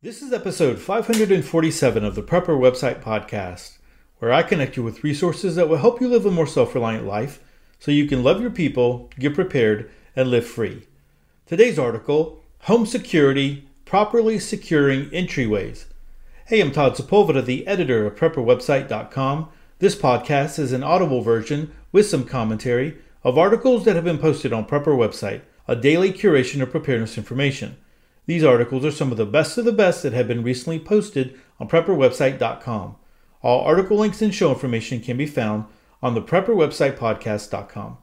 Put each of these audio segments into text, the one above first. This is episode 547 of the Prepper Website Podcast, where I connect you with resources that will help you live a more self-reliant life so you can love your people, get prepared, and live free. Today's article, Home Security, Properly Securing Entryways. Hey, I'm Todd Sepulveda, the editor of PrepperWebsite.com. This podcast is an audible version with some commentary of articles that have been posted on Prepper Website, a daily curation of preparedness information. These articles are some of the best that have been recently posted on PrepperWebsite.com. All article links and show information can be found on the PrepperWebsitePodcast.com.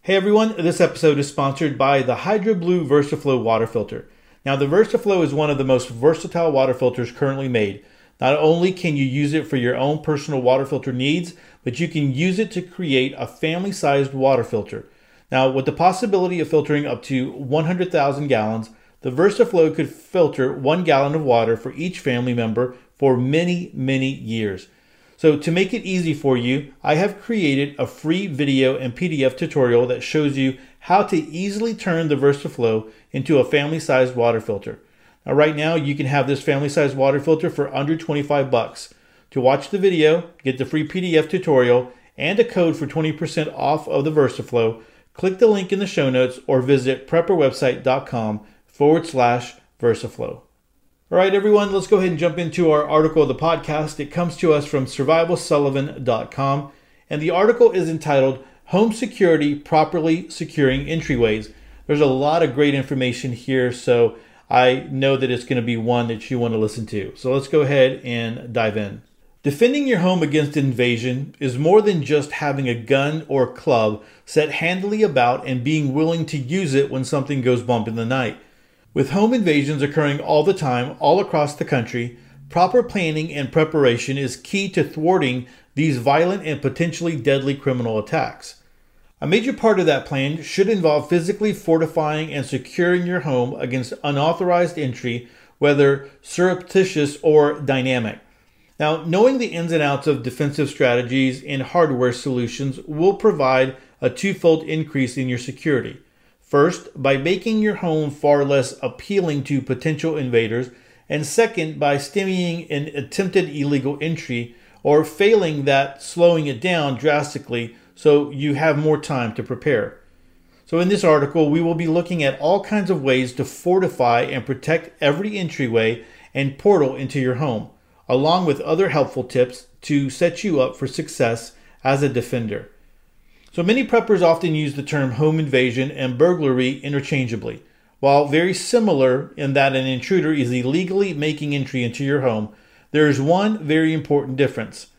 Hey everyone, this episode is sponsored by the HydroBlu Versa Flow water filter. Now the Versa Flow is one of the most versatile water filters currently made. Not only can you use it for your own personal water filter needs, but you can use it to create a family-sized water filter. Now with the possibility of filtering up to 100,000 gallons, the VersaFlow could filter 1 gallon of water for each family member for many, many years. So to make it easy for you, I have created a free video and PDF tutorial that shows you how to easily turn the VersaFlow into a family-sized water filter. Now, right now, you can have this family-sized water filter for under $25. To watch the video, get the free PDF tutorial, and a code for 20% off of the VersaFlow, click the link in the show notes or visit PrepperWebsite.com/VersaFlow. All right, everyone, let's go ahead and jump into our article of the podcast. It comes to us from survivalsullivan.com, and the article is entitled Home Security, Properly Securing Entryways. There's a lot of great information here, so I know that it's going to be one that you want to listen to. So let's go ahead and dive in. Defending your home against invasion is more than just having a gun or club set handily about and being willing to use it when something goes bump in the night. With home invasions occurring all the time, all across the country, proper planning and preparation is key to thwarting these violent and potentially deadly criminal attacks. A major part of that plan should involve physically fortifying and securing your home against unauthorized entry, whether surreptitious or dynamic. Now, knowing the ins and outs of defensive strategies and hardware solutions will provide a twofold increase in your security. First, by making your home far less appealing to potential invaders, and second, by stemming an attempted illegal entry, or failing that, slowing it down drastically so you have more time to prepare. So in this article, we will be looking at all kinds of ways to fortify and protect every entryway and portal into your home, along with other helpful tips to set you up for success as a defender. So many preppers often use the term home invasion and burglary interchangeably. While very similar in that an intruder is illegally making entry into your home, there is one very important difference.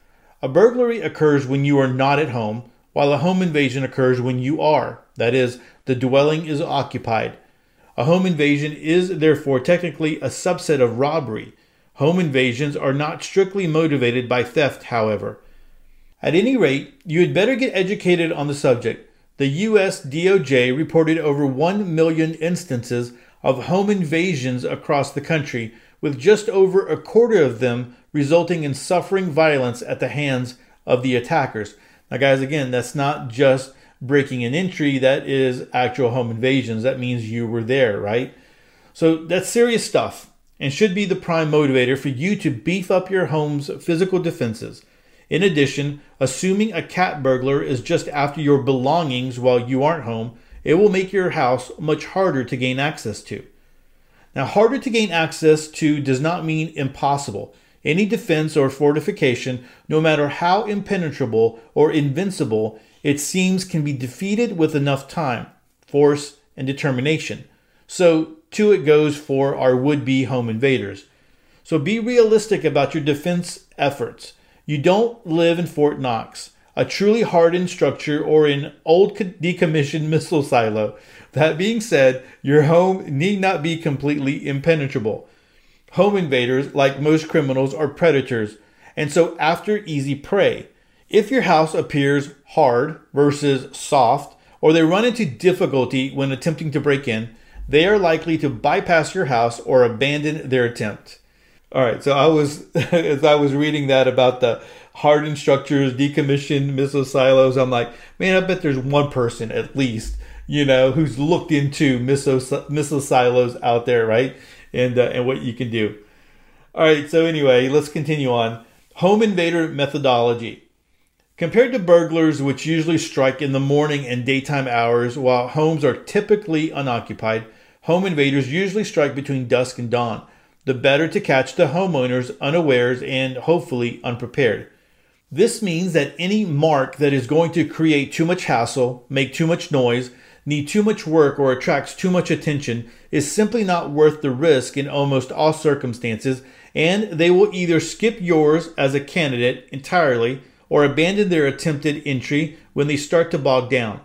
A burglary occurs when you are not at home, while a home invasion occurs when you are. That is, the dwelling is occupied. A home invasion is therefore technically a subset of robbery. Home invasions are not strictly motivated by theft, however. At any rate, you had better get educated on the subject. The U.S. DOJ reported over 1 million instances of home invasions across the country, with just over a quarter of them resulting in suffering violence at the hands of the attackers. Now guys, again, that's not just breaking an entry, that is actual home invasions. That means you were there, right? So that's serious stuff and should be the prime motivator for you to beef up your home's physical defenses. In addition, assuming a cat burglar is just after your belongings while you aren't home, it will make your house much harder to gain access to. Now, harder to gain access to does not mean impossible. Any defense or fortification, no matter how impenetrable or invincible it seems, can be defeated with enough time, force, and determination. So, too, it goes for our would-be home invaders. So be realistic about your defense efforts. You don't live in Fort Knox, a truly hardened structure, or an old decommissioned missile silo. That being said, your home need not be completely impenetrable. Home invaders, like most criminals, are predators, and so after easy prey. If your house appears hard versus soft, or they run into difficulty when attempting to break in, they are likely to bypass your house or abandon their attempt. All right, so as I was reading that about the hardened structures, decommissioned missile silos, I'm like, man, I bet there's one person at least, you know, who's looked into missile silos out there, right? And what you can do. All right, so anyway, let's continue on. Home invader methodology. Compared to burglars, which usually strike in the morning and daytime hours, while homes are typically unoccupied, home invaders usually strike between dusk and dawn. The better to catch the homeowners unawares and hopefully unprepared. This means that any mark that is going to create too much hassle, make too much noise, need too much work, or attracts too much attention is simply not worth the risk in almost all circumstances, and they will either skip yours as a candidate entirely or abandon their attempted entry when they start to bog down.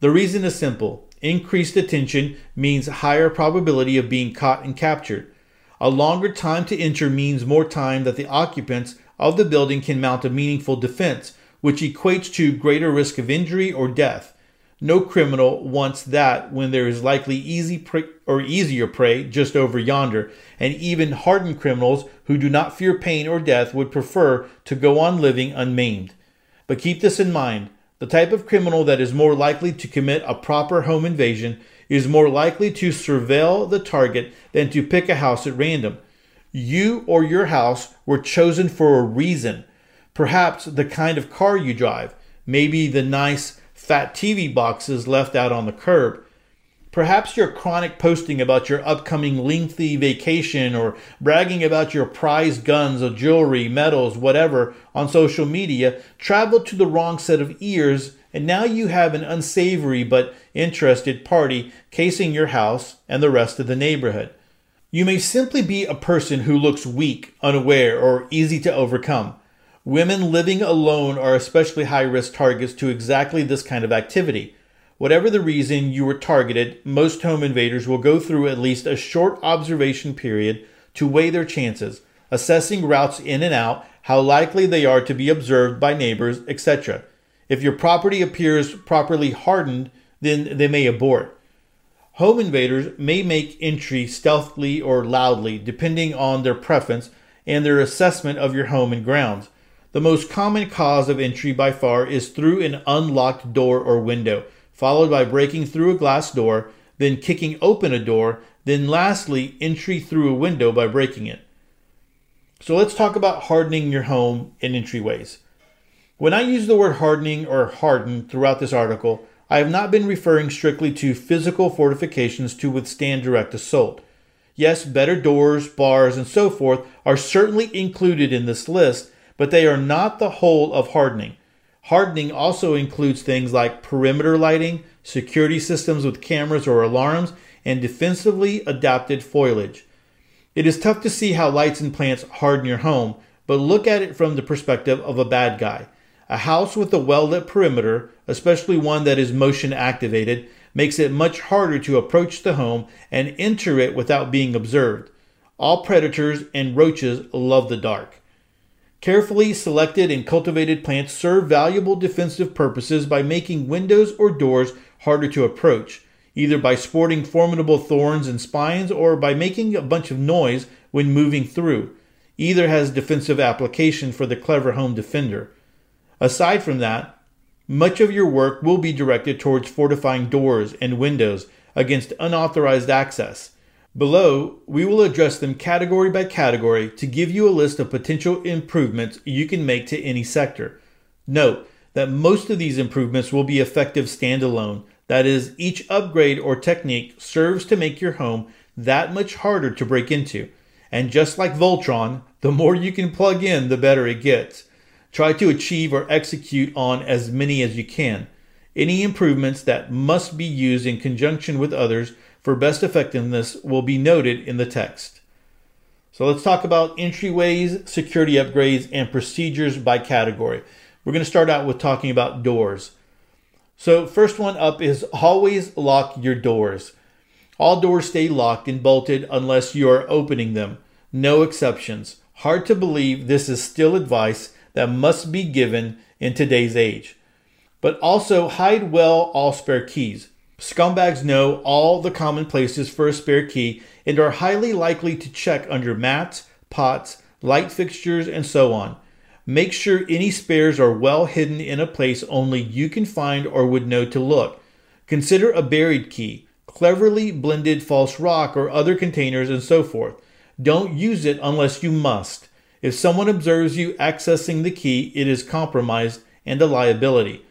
The reason is simple. Increased attention means higher probability of being caught and captured. A longer time to enter means more time that the occupants of the building can mount a meaningful defense, which equates to greater risk of injury or death. No criminal wants that when there is likely easier prey just over yonder, and even hardened criminals who do not fear pain or death would prefer to go on living unmaimed. But keep this in mind. The type of criminal that is more likely to commit a proper home invasion is more likely to surveil the target than to pick a house at random. You or your house were chosen for a reason. Perhaps the kind of car you drive, maybe the nice fat TV boxes left out on the curb. Perhaps your chronic posting about your upcoming lengthy vacation or bragging about your prized guns or jewelry, medals, whatever on social media traveled to the wrong set of ears, and now you have an unsavory but interested party casing your house and the rest of the neighborhood. You may simply be a person who looks weak, unaware, or easy to overcome. Women living alone are especially high-risk targets to exactly this kind of activity. Whatever the reason you were targeted, most home invaders will go through at least a short observation period to weigh their chances, assessing routes in and out, how likely they are to be observed by neighbors, etc. If your property appears properly hardened, then they may abort. Home invaders may make entry stealthily or loudly, depending on their preference and their assessment of your home and grounds. The most common cause of entry by far is through an unlocked door or window, followed by breaking through a glass door, then kicking open a door, then lastly, entry through a window by breaking it. So let's talk about hardening your home and entryways. When I use the word hardening or harden throughout this article, I have not been referring strictly to physical fortifications to withstand direct assault. Yes, better doors, bars, and so forth are certainly included in this list, but they are not the whole of hardening. Hardening also includes things like perimeter lighting, security systems with cameras or alarms, and defensively adapted foliage. It is tough to see how lights and plants harden your home, but look at it from the perspective of a bad guy. A house with a well-lit perimeter, especially one that is motion activated, makes it much harder to approach the home and enter it without being observed. All predators and roaches love the dark. Carefully selected and cultivated plants serve valuable defensive purposes by making windows or doors harder to approach, either by sporting formidable thorns and spines or by making a bunch of noise when moving through. Either has defensive application for the clever home defender. Aside from that, much of your work will be directed towards fortifying doors and windows against unauthorized access. Below, we will address them category by category to give you a list of potential improvements you can make to any sector. Note that most of these improvements will be effective standalone. That is, each upgrade or technique serves to make your home that much harder to break into. And just like Voltron, the more you can plug in, the better it gets. Try to achieve or execute on as many as you can. Any improvements that must be used in conjunction with others for best effectiveness will be noted in the text. So let's talk about entryways, security upgrades, and procedures by category. We're going to start out with talking about doors. So first one up is always lock your doors. All doors stay locked and bolted unless you are opening them. No exceptions. Hard to believe this is still advice that must be given in today's age. But also hide well all spare keys. Scumbags know all the common places for a spare key and are highly likely to check under mats, pots, light fixtures, and so on. Make sure any spares are well hidden in a place only you can find or would know to look. Consider a buried key, cleverly blended false rock or other containers, and so forth. Don't use it unless you must. If someone observes you accessing the key, it is compromised and a liability.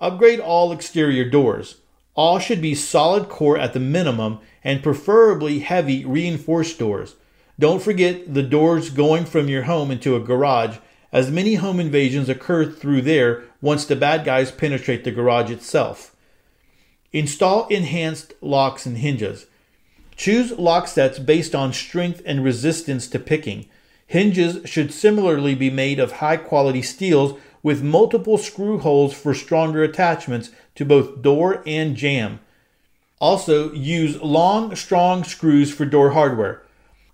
Upgrade all exterior doors. All should be solid core at the minimum and preferably heavy reinforced doors. Don't forget the doors going from your home into a garage, as many home invasions occur through there once the bad guys penetrate the garage itself. Install enhanced locks and hinges. Choose lock sets based on strength and resistance to picking. Hinges should similarly be made of high-quality steels with multiple screw holes for stronger attachments to both door and jamb. Also, use long, strong screws for door hardware.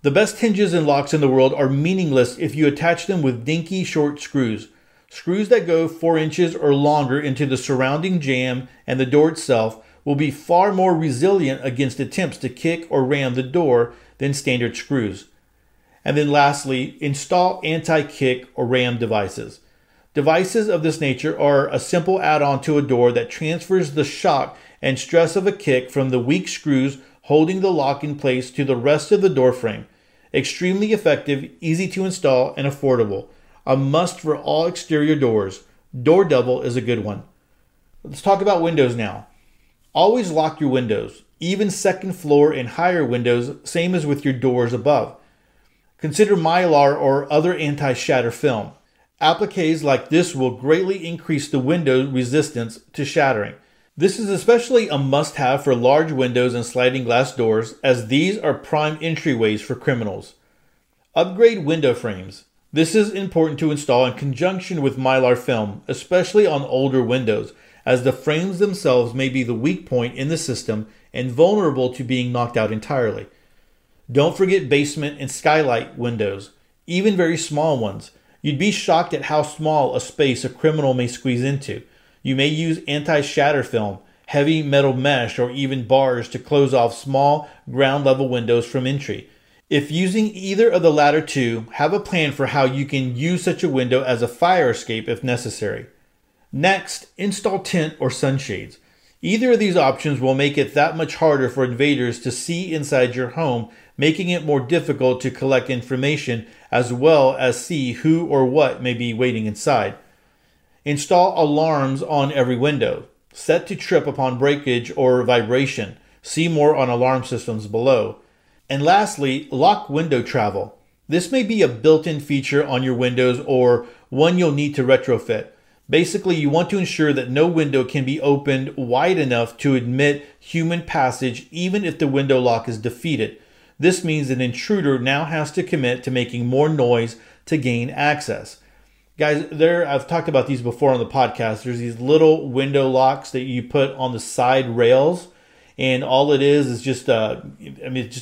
The best hinges and locks in the world are meaningless if you attach them with dinky, short screws. Screws that go 4 inches or longer into the surrounding jamb and the door itself will be far more resilient against attempts to kick or ram the door than standard screws. And then lastly, install anti-kick or ram devices. Devices of this nature are a simple add-on to a door that transfers the shock and stress of a kick from the weak screws holding the lock in place to the rest of the door frame. Extremely effective, easy to install, and affordable. A must for all exterior doors. Door double is a good one. Let's talk about windows now. Always lock your windows, even second floor and higher windows, same as with your doors above. Consider Mylar or other anti-shatter film. Appliques like this will greatly increase the window resistance to shattering. This is especially a must-have for large windows and sliding glass doors, as these are prime entryways for criminals. Upgrade window frames. This is important to install in conjunction with Mylar film, especially on older windows, as the frames themselves may be the weak point in the system and vulnerable to being knocked out entirely. Don't forget basement and skylight windows, even very small ones. You'd be shocked at how small a space a criminal may squeeze into. You may use anti-shatter film, heavy metal mesh, or even bars to close off small ground-level windows from entry. If using either of the latter two, have a plan for how you can use such a window as a fire escape if necessary. Next, install tent or sunshades. Either of these options will make it that much harder for invaders to see inside your home, making it more difficult to collect information as well as see who or what may be waiting inside. Install alarms on every window, set to trip upon breakage or vibration. See more on alarm systems below. And lastly, lock window travel. This may be a built-in feature on your windows or one you'll need to retrofit. Basically, you want to ensure that no window can be opened wide enough to admit human passage even if the window lock is defeated. This means an intruder now has to commit to making more noise to gain access. Guys, I've talked about these before on the podcast. There's these little window locks that you put on the side rails. And all it is just a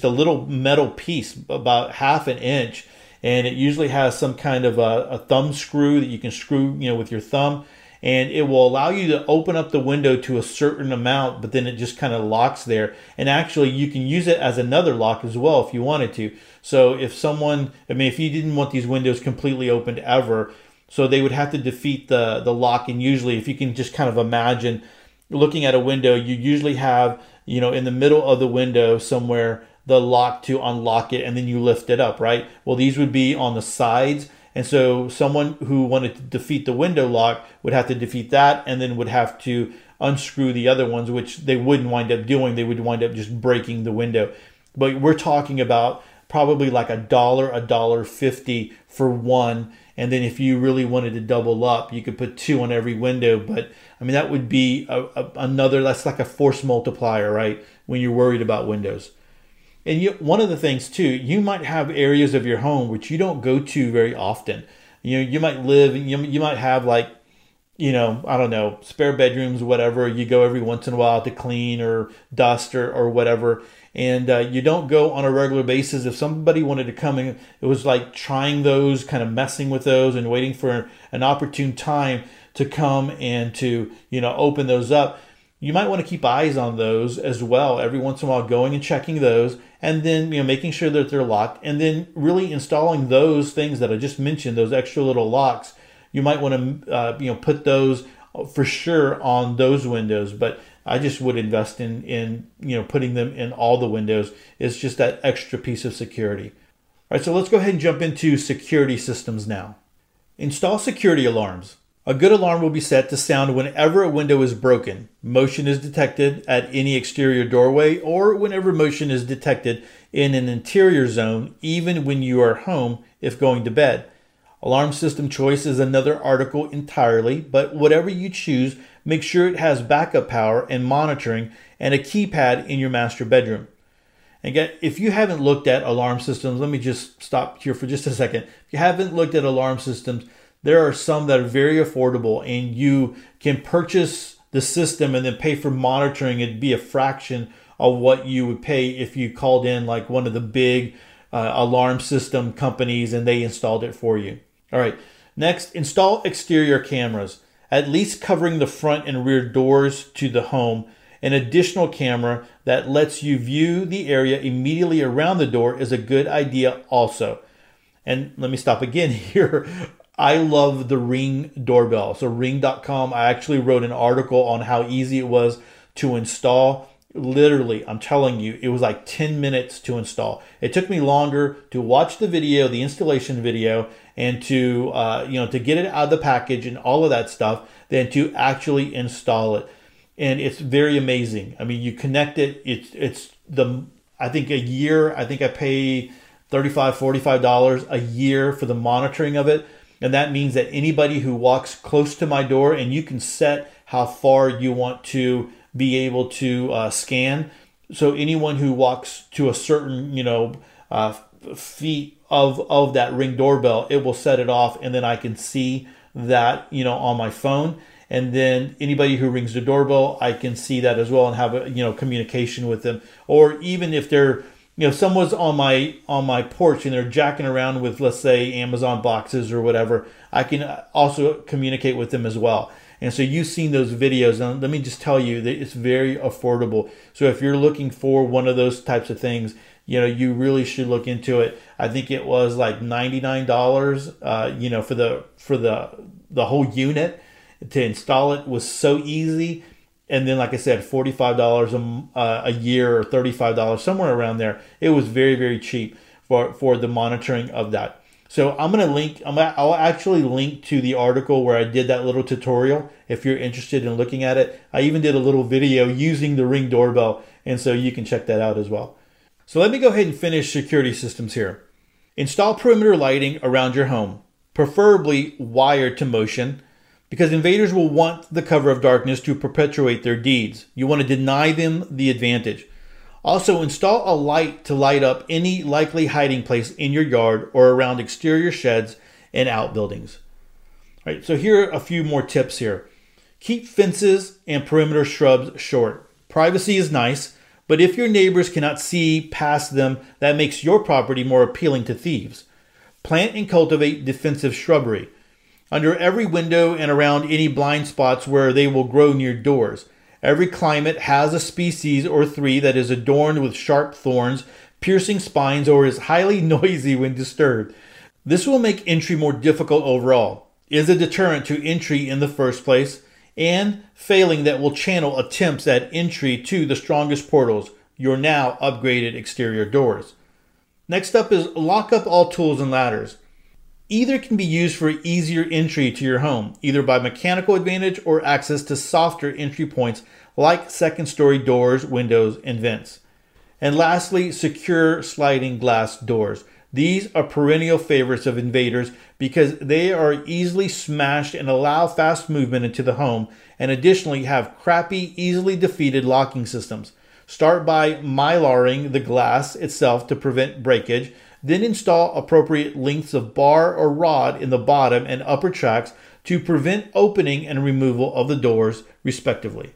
little metal piece, about half an inch, and it usually has some kind of a thumb screw that you can screw, with your thumb, and it will allow you to open up the window to a certain amount, but then it just kind of locks there. And actually, you can use it as another lock as well if you wanted to. So if if you didn't want these windows completely opened ever, so they would have to defeat the lock. And usually, if you can just kind of imagine looking at a window, you usually have, in the middle of the window somewhere, the lock to unlock it, and then you lift it up, right? Well, these would be on the sides. And so someone who wanted to defeat the window lock would have to defeat that, and then would have to unscrew the other ones, which they wouldn't wind up doing. They would wind up just breaking the window. But we're talking about probably like $1.50 for one. And then if you really wanted to double up, you could put 2 on every window. But that would be that's like a force multiplier, right? When you're worried about windows. And one of the things too, you might have areas of your home which you don't go to very often. You might live, you might have spare bedrooms, whatever. You go every once in a while to clean or dust or whatever. And you don't go on a regular basis. If somebody wanted to come in, it was like trying those, kind of messing with those and waiting for an opportune time to come and to, open those up. You might want to keep eyes on those as well. Every once in a while, going and checking those, and then, making sure that they're locked, and then really installing those things that I just mentioned, those extra little locks. You might want to, put those for sure on those windows, but I just would invest in putting them in all the windows. It's just that extra piece of security. All right, so let's go ahead and jump into security systems now. Install security alarms. A good alarm will be set to sound whenever a window is broken, motion is detected at any exterior doorway, or whenever motion is detected in an interior zone, even when you are home if going to bed. Alarm system choice is another article entirely, but whatever you choose, make sure it has backup power and monitoring and a keypad in your master bedroom. Again, if you haven't looked at alarm systems, let me just stop here for just a second. If you haven't looked at alarm systems, there are some that are very affordable and you can purchase the system and then pay for monitoring. It'd be a fraction of what you would pay if you called in like one of the big alarm system companies and they installed it for you. All right, next, install exterior cameras, at least covering the front and rear doors to the home. An additional camera that lets you view the area immediately around the door is a good idea also. And let me stop again here. I love the Ring doorbell. So Ring.com, I actually wrote an article on how easy it was to install. Literally, I'm telling you, it was like 10 minutes to install. It took me longer to watch the video, the installation video, and to to get it out of the package and all of that stuff than to actually install it. And it's very amazing. I mean, you connect it. I think I pay $35, $45 a year for the monitoring of it. And that means that anybody who walks close to my door, and you can set how far you want to be able to scan. So anyone who walks to a certain, feet of that Ring doorbell, it will set it off. And then I can see that, on my phone. And then anybody who rings the doorbell, I can see that as well and have a, communication with them. Or even if they're, someone's on my porch and they're jacking around with, let's say, Amazon boxes or whatever, I can also communicate with them as well. And so you've seen those videos. And let me just tell you that it's very affordable. So if you're looking for one of those types of things, you really should look into it. I think it was like $99, for the whole unit. To install it was so easy. And then, like I said, $45 a year or $35, somewhere around there. It was very, very cheap for the monitoring of that. So I'm going to link, I'll actually link to the article where I did that little tutorial if you're interested in looking at it. I even did a little video using the Ring doorbell. And so you can check that out as well. So let me go ahead and finish security systems here. Install perimeter lighting around your home, preferably wired to motion, because invaders will want the cover of darkness to perpetuate their deeds. You want to deny them the advantage. Also, install a light to light up any likely hiding place in your yard or around exterior sheds and outbuildings. All right, so here are a few more tips here. Keep fences and perimeter shrubs short. Privacy is nice, but if your neighbors cannot see past them, that makes your property more appealing to thieves. Plant and cultivate defensive shrubbery under every window and around any blind spots where they will grow near doors. Every climate has a species or three that is adorned with sharp thorns, piercing spines, or is highly noisy when disturbed. This will make entry more difficult overall, is a deterrent to entry in the first place, and failing that will channel attempts at entry to the strongest portals, your now upgraded exterior doors. Next up is lock up all tools and ladders. Either can be used for easier entry to your home, either by mechanical advantage or access to softer entry points like second-story doors, windows, and vents. And lastly, secure sliding glass doors. These are perennial favorites of invaders because they are easily smashed and allow fast movement into the home, and additionally have crappy, easily defeated locking systems. Start by mylaring the glass itself to prevent breakage. Then install appropriate lengths of bar or rod in the bottom and upper tracks to prevent opening and removal of the doors, respectively.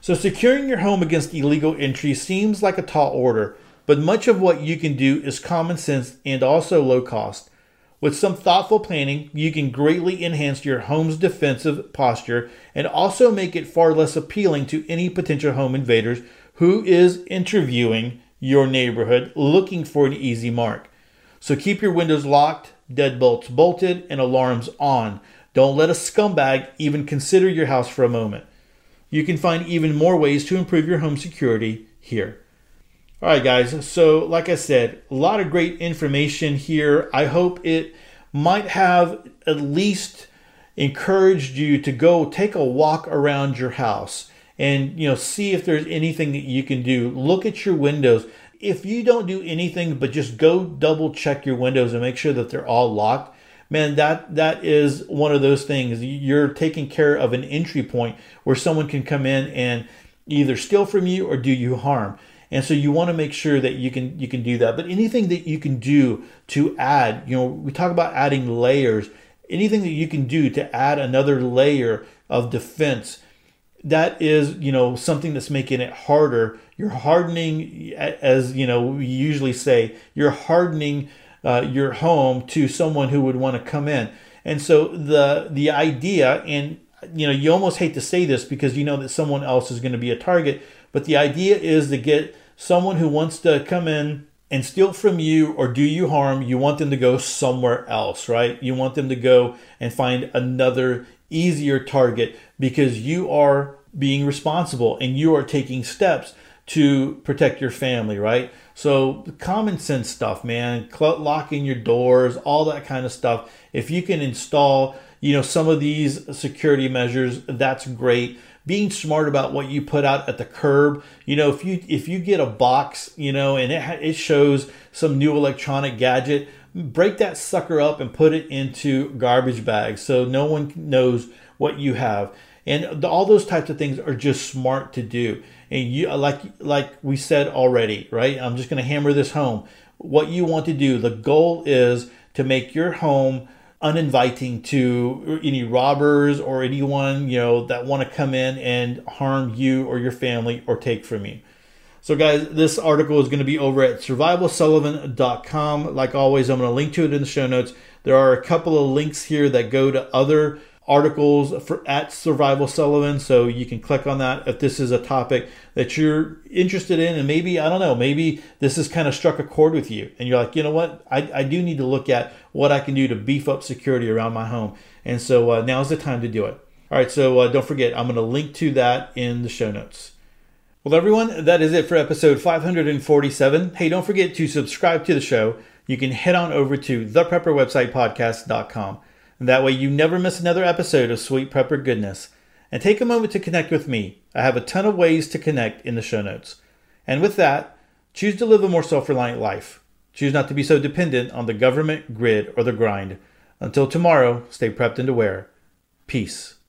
So securing your home against illegal entry seems like a tall order, but much of what you can do is common sense and also low cost. With some thoughtful planning, you can greatly enhance your home's defensive posture and also make it far less appealing to any potential home invaders who is interviewing your neighborhood looking for an easy mark. So keep your windows locked, deadbolts bolted, and alarms on. Don't let a scumbag even consider your house for a moment. You can find even more ways to improve your home security here. All right, guys, so like I said, a lot of great information here. I hope it might have at least encouraged you to go take a walk around your house and, you know, see if there's anything that you can do. Look at your windows. If you don't do anything but just go double check your windows and make sure that they're all locked, man, that is one of those things. You're taking care of an entry point where someone can come in and either steal from you or do you harm. And so you want to make sure that you can do that. But anything that you can do to add, you know, we talk about adding layers, anything that you can do to add another layer of defense, that is, you know, something that's making it harder. You're hardening, as you know, we usually say, you're hardening your home to someone who would want to come in. And so the idea, and you know, you almost hate to say this because you know that someone else is going to be a target, but the idea is to get someone who wants to come in and steal from you or do you harm, you want them to go somewhere else, right? You want them to go and find another easier target because you are being responsible and you are taking steps to protect your family, right? So common sense stuff, man, locking your doors, all that kind of stuff. If you can install, you know, some of these security measures, that's great. Being smart about what you put out at the curb. You know, if you get a box, you know, and it shows some new electronic gadget, break that sucker up and put it into garbage bags so no one knows what you have. And all those types of things are just smart to do. And you, like we said already, right? I'm just going to hammer this home. What you want to do, the goal is to make your home uninviting to any robbers or anyone, you know, that want to come in and harm you or your family or take from you. So guys, this article is going to be over at survivalsullivan.com. Like always, I'm going to link to it in the show notes. There are a couple of links here that go to other articles at Survival Sullivan, so you can click on that if this is a topic that you're interested in, and maybe, I don't know, maybe this has kind of struck a chord with you and you're like, you know what, I do need to look at what I can do to beef up security around my home. And so now's the time to do it. All right, so don't forget, I'm going to link to that in the show notes. Well, everyone, that is it for episode 547. Hey, don't forget to subscribe to the show. You can head on over to theprepperwebsitepodcast.com. That way you never miss another episode of Sweet Prepper Goodness. And take a moment to connect with me. I have a ton of ways to connect in the show notes. And with that, choose to live a more self-reliant life. Choose not to be so dependent on the government, grid, or the grind. Until tomorrow, stay prepped and aware. Peace.